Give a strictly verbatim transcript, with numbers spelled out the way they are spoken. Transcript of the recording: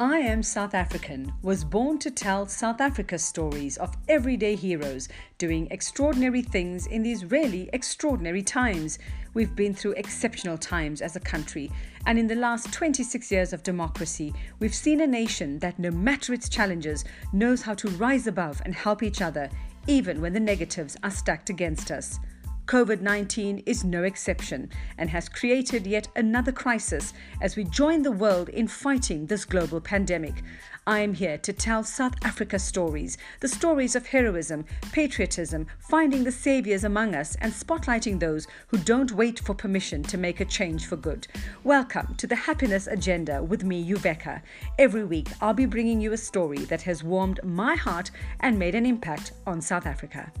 I Am South African was born to tell South Africa stories of everyday heroes doing extraordinary things in these really extraordinary times. We've been through exceptional times as a country, and in the last twenty-six years of democracy, we've seen a nation that, no matter its challenges, knows how to rise above and help each other, even when the negatives are stacked against us. covid nineteen is no exception and has created yet another crisis as we join the world in fighting this global pandemic. I am here to tell South Africa stories, the stories of heroism, patriotism, finding the saviours among us, and spotlighting those who don't wait for permission to make a change for good. Welcome to The Happiness Agenda with me, Yubeka. Every week, I'll be bringing you a story that has warmed my heart and made an impact on South Africa.